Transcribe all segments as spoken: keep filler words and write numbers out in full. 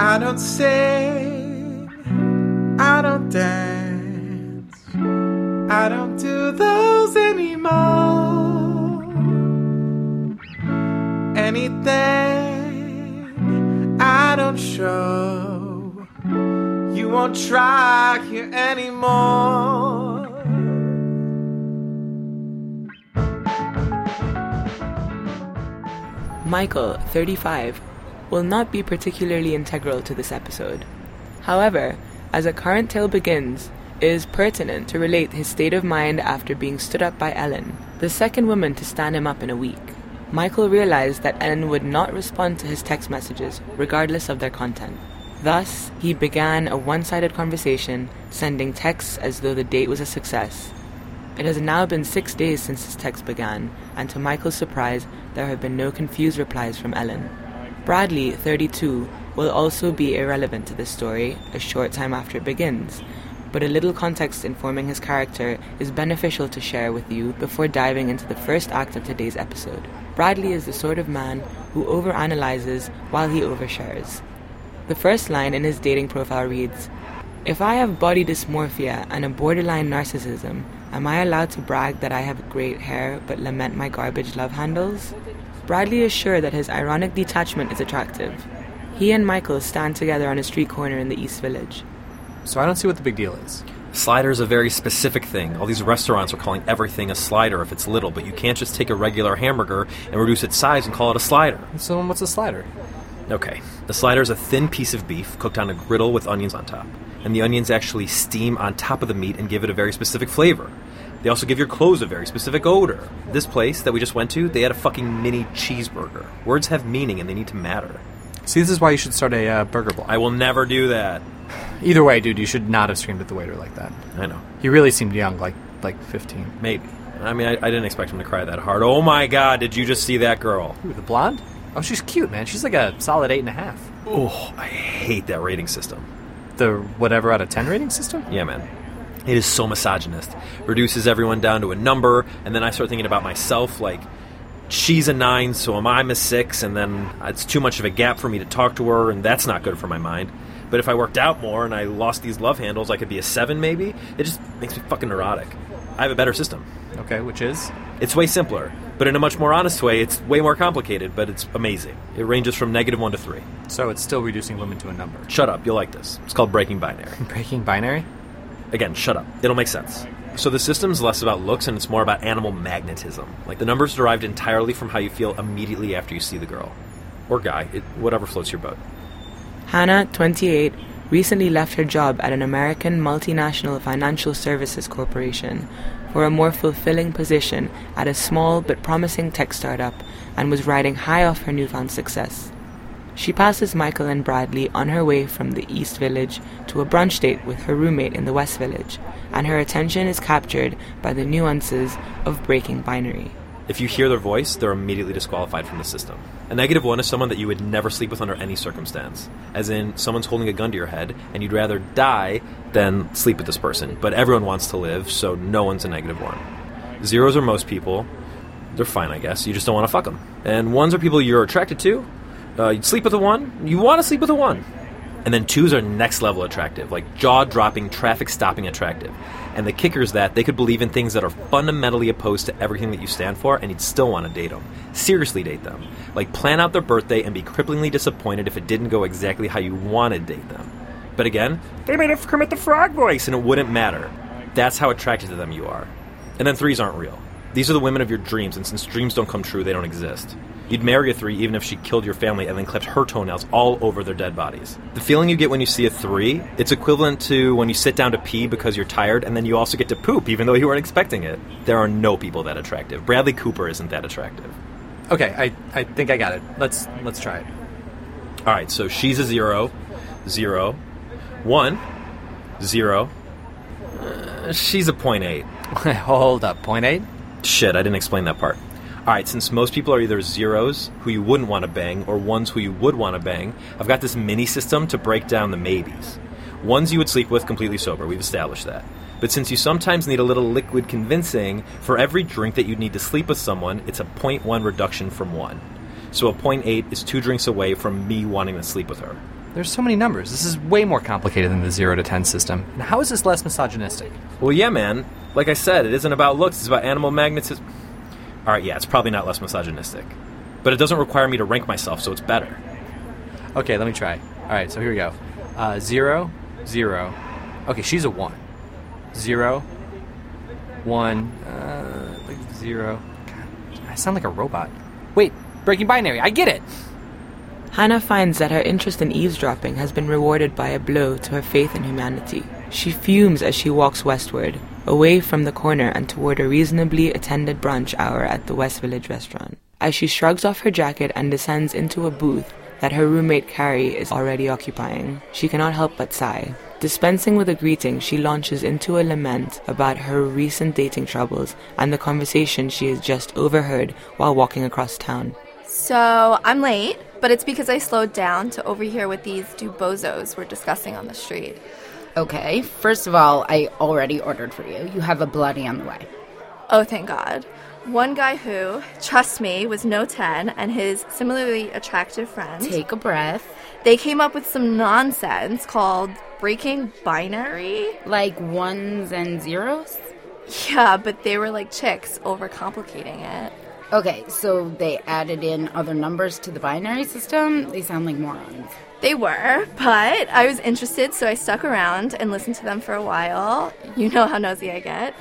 I don't sing, I don't dance, I don't do those anymore. Anything I don't show, you won't try here anymore. Michael, thirty-five, will not be particularly integral to this episode. However, as a current tale begins, it is pertinent to relate his state of mind after being stood up by Ellen, the second woman to stand him up in a week. Michael realized that Ellen would not respond to his text messages, regardless of their content. Thus, he began a one-sided conversation, sending texts as though the date was a success. It has now been six days since his text began, and to Michael's surprise, there have been no confused replies from Ellen. Bradley, thirty-two, will also be irrelevant to this story a short time after it begins, but a little context informing his character is beneficial to share with you before diving into the first act of today's episode. Bradley is the sort of man who overanalyzes while he overshares. The first line in his dating profile reads, "If I have body dysmorphia and a borderline narcissism, am I allowed to brag that I have great hair but lament my garbage love handles?" Bradley is sure that his ironic detachment is attractive. He and Michael stand together on a street corner in the East Village. So I don't see what the big deal is. Slider is a very specific thing. All these restaurants are calling everything a slider if it's little, but you can't just take a regular hamburger and reduce its size and call it a slider. So what's a slider? Okay, the slider is a thin piece of beef cooked on a griddle with onions on top. And the onions actually steam on top of the meat and give it a very specific flavor. They also give your clothes a very specific odor. This place that we just went to, they had a fucking mini cheeseburger. Words have meaning and they need to matter. See, this is why you should start a uh, burger blog. I will never do that. Either way, dude, you should not have screamed at the waiter like that. I know. He really seemed young, like like fifteen. Maybe. I mean, I, I didn't expect him to cry that hard. Oh my God, did you just see that girl? Ooh, the blonde? Oh, she's cute, man. She's like a solid eight and a half. Oh, I hate that rating system. The whatever out of ten rating system? Yeah, man. It is so misogynist. Reduces everyone down to a number, and then I start thinking about myself, like, she's a nine, so am I a six, and then it's too much of a gap for me to talk to her, and that's not good for my mind. But if I worked out more and I lost these love handles, I could be a seven, maybe? It just makes me fucking neurotic. I have a better system. Okay, which is? It's way simpler, but in a much more honest way, it's way more complicated, but it's amazing. It ranges from negative one to three. So it's still reducing women to a number. Shut up, you'll like this. It's called Breaking Binary. Breaking Binary? Again, shut up. It'll make sense. So the system's less about looks and it's more about animal magnetism. Like, the number's derived entirely from how you feel immediately after you see the girl. Or guy, it, whatever floats your boat. Hannah, twenty-eight, recently left her job at an American multinational financial services corporation for a more fulfilling position at a small but promising tech startup, and was riding high off her newfound success. She passes Michael and Bradley on her way from the East Village to a brunch date with her roommate in the West Village, and her attention is captured by the nuances of Breaking Binary. If you hear their voice, they're immediately disqualified from the system. A negative one is someone that you would never sleep with under any circumstance. As in, someone's holding a gun to your head, and you'd rather die than sleep with this person. But everyone wants to live, so no one's a negative one. Zeros are most people. They're fine, I guess. You just don't want to fuck them. And ones are people you're attracted to. Uh, you'd sleep with a one. You want to sleep with a one. And then twos are next level attractive, like jaw-dropping, traffic-stopping attractive. And the kicker is that they could believe in things that are fundamentally opposed to everything that you stand for, and you'd still want to date them. Seriously date them. Like, plan out their birthday and be cripplingly disappointed if it didn't go exactly how you want to date them. But again, they made it Kermit the Frog voice, and it wouldn't matter. That's how attracted to them you are. And then threes aren't real. These are the women of your dreams, and since dreams don't come true, they don't exist. You'd marry a three even if she killed your family and then clipped her toenails all over their dead bodies. The feeling you get when you see a three, it's equivalent to when you sit down to pee because you're tired, and then you also get to poop even though you weren't expecting it. There are no people that attractive. Bradley Cooper isn't that attractive. Okay, I, I think I got it. Let's let's try it. All right, so she's a zero, zero, one, zero. Uh, she's a point eight. Hold up, point eight? Shit, I didn't explain that part. All right, since most people are either zeros, who you wouldn't want to bang, or ones who you would want to bang, I've got this mini system to break down the maybes. Ones you would sleep with completely sober, we've established that. But since you sometimes need a little liquid convincing, for every drink that you need to sleep with someone, it's a point one reduction from one. So a point eight is two drinks away from me wanting to sleep with her. There's so many numbers. This is way more complicated than the zero to ten system. And how is this less misogynistic? Well, yeah, man. Like I said, it isn't about looks. It's about animal magnetism. All right, yeah, it's probably not less misogynistic. But it doesn't require me to rank myself, so it's better. Okay, let me try. All right, so here we go. Uh, zero, zero. Okay, she's a one. Zero, one, uh, like zero. God, I sound like a robot. Wait, Breaking Binary, I get it! Hannah finds that her interest in eavesdropping has been rewarded by a blow to her faith in humanity. She fumes as she walks westward, away from the corner and toward a reasonably attended brunch hour at the West Village restaurant, as she shrugs off her jacket and descends into a booth that her roommate Carrie is already occupying. She cannot help but sigh. Dispensing with a greeting, she launches into a lament about her recent dating troubles and the conversation she has just overheard while walking across town. So, I'm late, but it's because I slowed down to overhear what these two bozos were discussing on the street. Okay, first of all, I already ordered for you. You have a bloody on the way. Oh, thank God. One guy who, trust me, was no ten, and his similarly attractive friend... Take a breath. They came up with some nonsense called Breaking Binary. Like ones and zeros? Yeah, but they were like chicks overcomplicating it. Okay, so they added in other numbers to the binary system? They sound like morons. They were, but I was interested, so I stuck around and listened to them for a while. You know how nosy I get.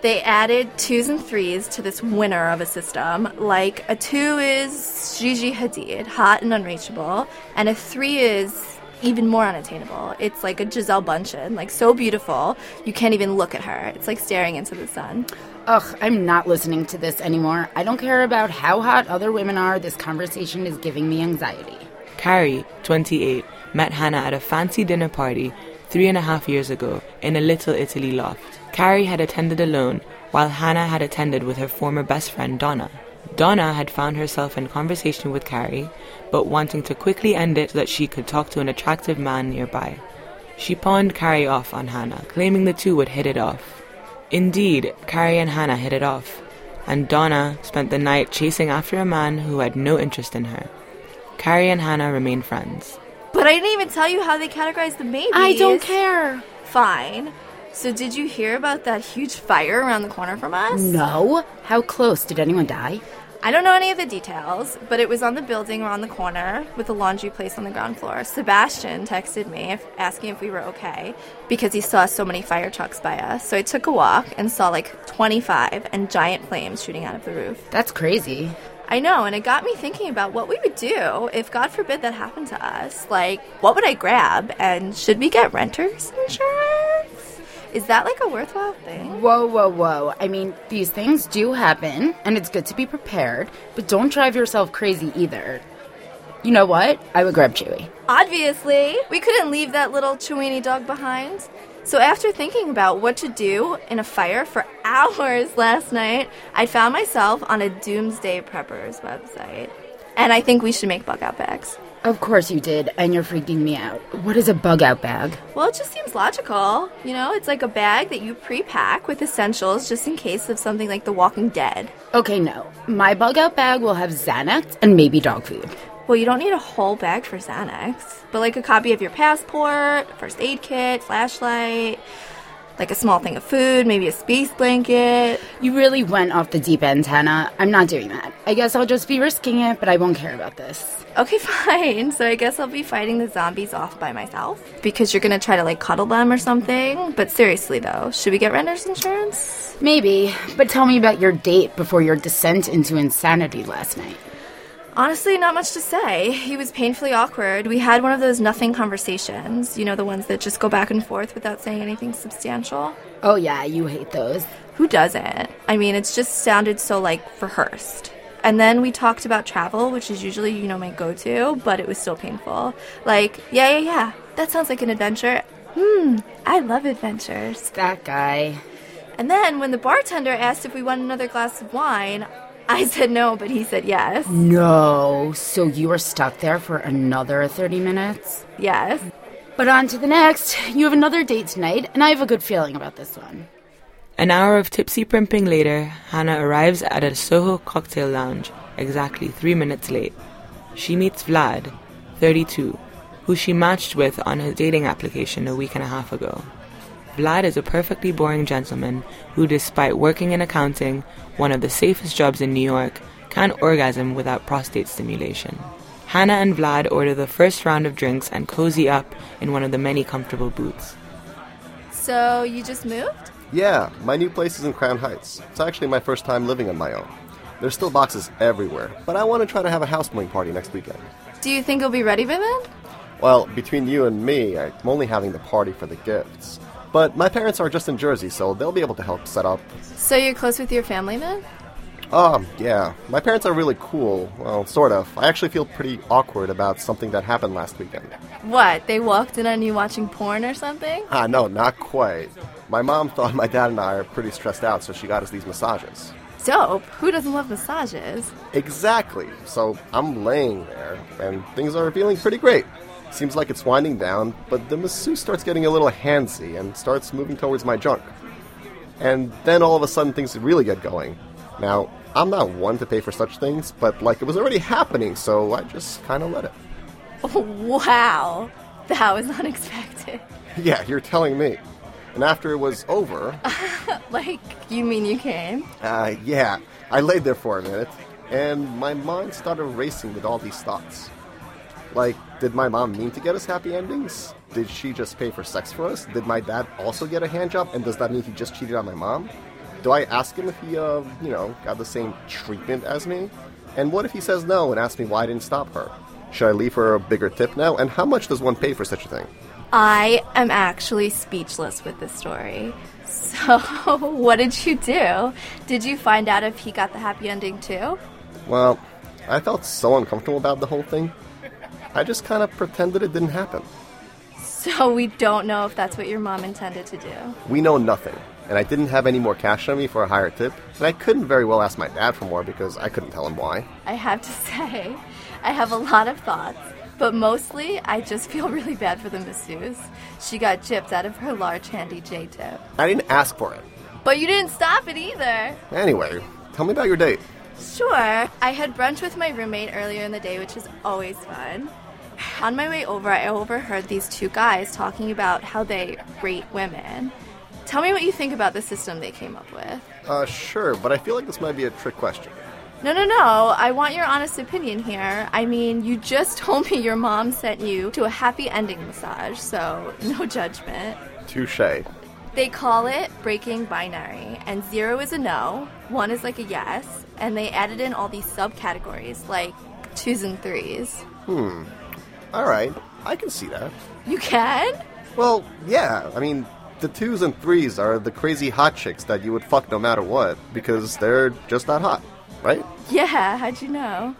They added twos and threes to this winner of a system. Like, a two is Gigi Hadid, hot and unreachable, and a three is even more unattainable. It's like a Gisele Bündchen, like so beautiful, you can't even look at her. It's like staring into the sun. Ugh, I'm not listening to this anymore. I don't care about how hot other women are. This conversation is giving me anxiety. Carrie, twenty-eight, met Hannah at a fancy dinner party three and a half years ago in a Little Italy loft. Carrie had attended alone, while Hannah had attended with her former best friend, Donna. Donna had found herself in conversation with Carrie, but wanting to quickly end it so that she could talk to an attractive man nearby. She pawned Carrie off on Hannah, claiming the two would hit it off. Indeed, Carrie and Hannah hit it off, and Donna spent the night chasing after a man who had no interest in her. Carrie and Hannah remained friends. But I didn't even tell you how they categorized the babies. I don't care. Fine. So did you hear about that huge fire around the corner from us? No. How close? Did anyone die? I don't know any of the details, but it was on the building around the corner with the laundry place on the ground floor. Sebastian texted me if, asking if we were okay because he saw so many fire trucks by us. So I took a walk and saw like twenty-five and giant flames shooting out of the roof. That's crazy. I know, and it got me thinking about what we would do if, God forbid, that happened to us. Like, what would I grab? And should we get renter's insurance? Is that like a worthwhile thing? Whoa, whoa, whoa. I mean, these things do happen, and it's good to be prepared, but don't drive yourself crazy either. You know what? I would grab Chewy. Obviously. We couldn't leave that little Chewini dog behind. So after thinking about what to do in a fire for hours last night, I found myself on a doomsday preppers website. And I think we should make bug-out bags. Of course you did, and you're freaking me out. What is a bug-out bag? Well, it just seems logical. You know, it's like a bag that you pre-pack with essentials just in case of something like The Walking Dead. Okay, no. My bug-out bag will have Xanax and maybe dog food. Well, you don't need a whole bag for Xanax, but like a copy of your passport, first aid kit, flashlight, like a small thing of food, maybe a space blanket. You really went off the deep end, Hannah. I'm not doing that. I guess I'll just be risking it, but I won't care about this. Okay, fine. So I guess I'll be fighting the zombies off by myself because you're going to try to, like, cuddle them or something. But seriously, though, should we get renter's insurance? Maybe, but tell me about your date before your descent into insanity last night. Honestly, not much to say. He was painfully awkward. We had one of those nothing conversations. You know, the ones that just go back and forth without saying anything substantial? Oh, yeah, you hate those. Who doesn't? I mean, it's just sounded so, like, rehearsed. And then we talked about travel, which is usually, you know, my go-to, but it was still painful. Like, yeah, yeah, yeah, that sounds like an adventure. Hmm, I love adventures. That guy. And then when the bartender asked if we wanted another glass of wine, I said no, but he said yes. No. So you were stuck there for another thirty minutes? Yes. But on to the next. You have another date tonight, and I have a good feeling about this one. An hour of tipsy primping later, Hannah arrives at a Soho cocktail lounge, exactly three minutes late. She meets Vlad, thirty-two, who she matched with on her dating application a week and a half ago. Vlad is a perfectly boring gentleman who, despite working in accounting, one of the safest jobs in New York, can't orgasm without prostate stimulation. Hannah and Vlad order the first round of drinks and cozy up in one of the many comfortable booths. So, you just moved? Yeah, my new place is in Crown Heights. It's actually my first time living on my own. There's still boxes everywhere, but I want to try to have a housewarming party next weekend. Do you think it'll be ready by then? Well, between you and me, I'm only having the party for the gifts. But my parents are just in Jersey, so they'll be able to help set up. So you're close with your family, then? Um, yeah. My parents are really cool. Well, sort of. I actually feel pretty awkward about something that happened last weekend. What? They walked in on you watching porn or something? Ah, no, not quite. My mom thought my dad and I are pretty stressed out, so she got us these massages. Dope. Who doesn't love massages? Exactly. So I'm laying there, and things are feeling pretty great. Seems like it's winding down, but the masseuse starts getting a little handsy and starts moving towards my junk. And then all of a sudden things really get going. Now, I'm not one to pay for such things, but like it was already happening, so I just kind of let it. Oh, wow. That was unexpected. Yeah, you're telling me. And after it was over... Like, you mean you came? Uh, yeah. I laid there for a minute, and my mind started racing with all these thoughts. Like, did my mom mean to get us happy endings? Did she just pay for sex for us? Did my dad also get a handjob? And does that mean he just cheated on my mom? Do I ask him if he, uh, you know, got the same treatment as me? And what if he says no and asks me why I didn't stop her? Should I leave her a bigger tip now? And how much does one pay for such a thing? I am actually speechless with this story. So, what did you do? Did you find out if he got the happy ending too? Well, I felt so uncomfortable about the whole thing. I just kind of pretended it didn't happen. So we don't know if that's what your mom intended to do? We know nothing, and I didn't have any more cash on me for a higher tip, and I couldn't very well ask my dad for more because I couldn't tell him why. I have to say, I have a lot of thoughts, but mostly I just feel really bad for the masseuse. She got gypped out of her large handy J-tip. I didn't ask for it. But you didn't stop it either. Anyway, tell me about your date. Sure. I had brunch with my roommate earlier in the day, which is always fun. On my way over, I overheard these two guys talking about how they rate women. Tell me what you think about the system they came up with. Uh, sure, but I feel like this might be a trick question. No, no, no. I want your honest opinion here. I mean, you just told me your mom sent you to a happy ending massage, so no judgment. Touché. They call it Breaking Binary, and zero is a no, one is like a yes, and they added in all these subcategories, like twos and threes. Hmm. All right, I can see that. You can? Well, yeah. I mean, the twos and threes are the crazy hot chicks that you would fuck no matter what because they're just not hot, right? Yeah, how'd you know?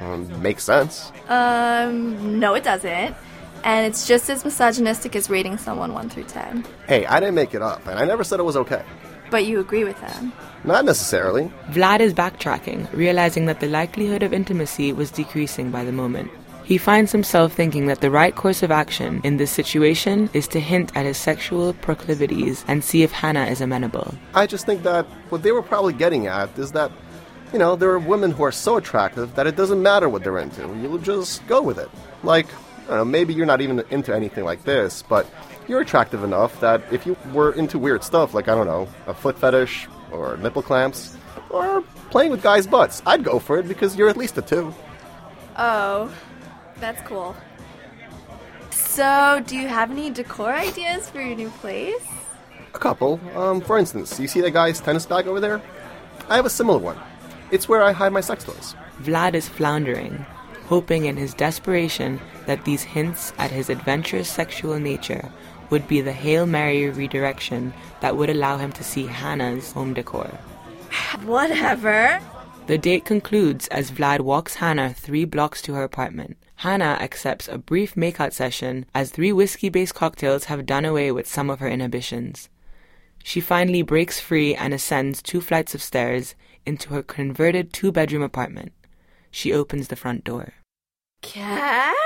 Um, makes sense. Um, no, it doesn't. And it's just as misogynistic as rating someone one through ten. Hey, I didn't make it up, and I never said it was okay. But you agree with them? Not necessarily. Vlad is backtracking, realizing that the likelihood of intimacy was decreasing by the moment. He finds himself thinking that the right course of action in this situation is to hint at his sexual proclivities and see if Hannah is amenable. I just think that what they were probably getting at is that, you know, there are women who are so attractive that it doesn't matter what they're into. You'll just go with it. Like, I don't know, maybe you're not even into anything like this, but you're attractive enough that if you were into weird stuff, like, I don't know, a foot fetish or nipple clamps or playing with guys' butts, I'd go for it because you're at least a two. Oh... That's cool. So, do you have any decor ideas for your new place? A couple. Um, for instance, you see that guy's tennis bag over there? I have a similar one. It's where I hide my sex toys. Vlad is floundering, hoping in his desperation that these hints at his adventurous sexual nature would be the Hail Mary redirection that would allow him to see Hannah's home decor. Whatever. The date concludes as Vlad walks Hannah three blocks to her apartment. Hannah accepts a brief makeout session as three whiskey-based cocktails have done away with some of her inhibitions. She finally breaks free and ascends two flights of stairs into her converted two-bedroom apartment. She opens the front door. Carrie,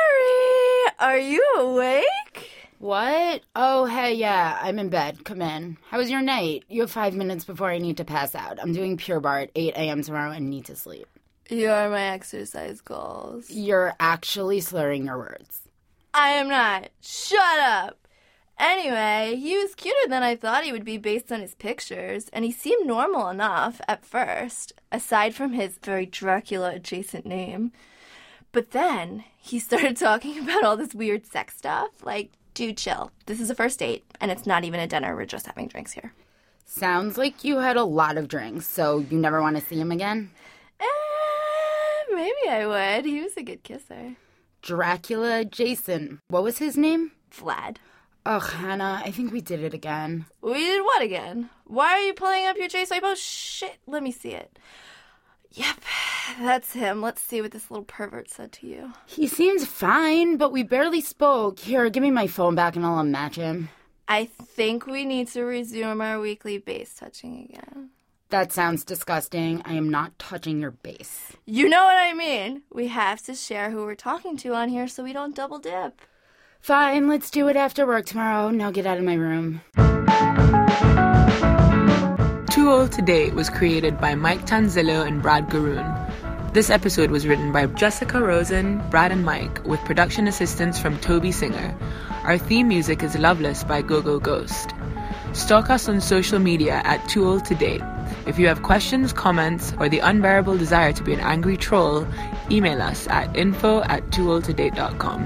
are you awake? What? Oh, hey, yeah, I'm in bed. Come in. How was your night? You have five minutes before I need to pass out. I'm doing Pure Bar at eight a.m. tomorrow and need to sleep. You are my exercise goals. You're actually slurring your words. I am not. Shut up. Anyway, he was cuter than I thought he would be based on his pictures, and he seemed normal enough at first, aside from his very Dracula-adjacent name. But then he started talking about all this weird sex stuff, like, dude, chill. This is a first date, and it's not even a dinner. We're just having drinks here. Sounds like you had a lot of drinks, so you never want to see him again? Uh, maybe I would. He was a good kisser. Dracula Jason. What was his name? Vlad. Ugh, Hannah, I think we did it again. We did what again? Why are you pulling up your J-Swipe? Oh, shit. Let me see it. Yep, that's him. Let's see what this little pervert said to you. He seems fine, but we barely spoke. Here, give me my phone back and I'll unmatch him. I think we need to resume our weekly base touching again. That sounds disgusting. I am not touching your base. You know what I mean. We have to share who we're talking to on here so we don't double dip. Fine, let's do it after work tomorrow. Now get out of my room. Too Old to Date was created by Mike Tanzillo and Brad Garoon. This episode was written by Jessica Rosen, Brad and Mike, with production assistance from Toby Singer. Our theme music is Loveless by Go Go Ghost. Stalk us on social media at Too Old to Date. If you have questions, comments, or the unbearable desire to be an angry troll, email us at info at too old to date dot com.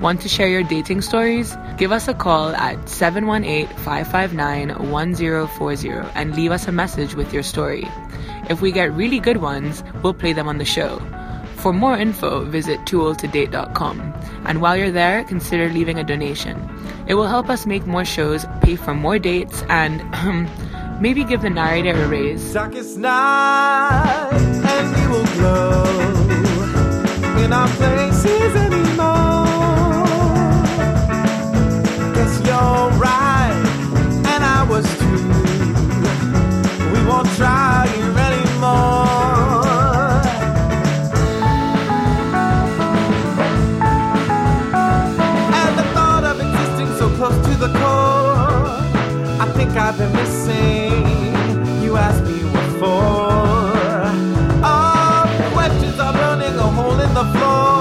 Want to share your dating stories? Give us a call at seven one eight, five five nine, one zero four zero and leave us a message with your story. If we get really good ones, we'll play them on the show. For more info, visit too old to date dot com. And while you're there, consider leaving a donation. It will help us make more shows, pay for more dates, and maybe give the narrator a raise. Darkest night, and we will glow in our places anymore. Guess you're right, and I was too. We won't try you anymore. I've been missing. You asked me what for. Oh, questions are burning a hole in the floor.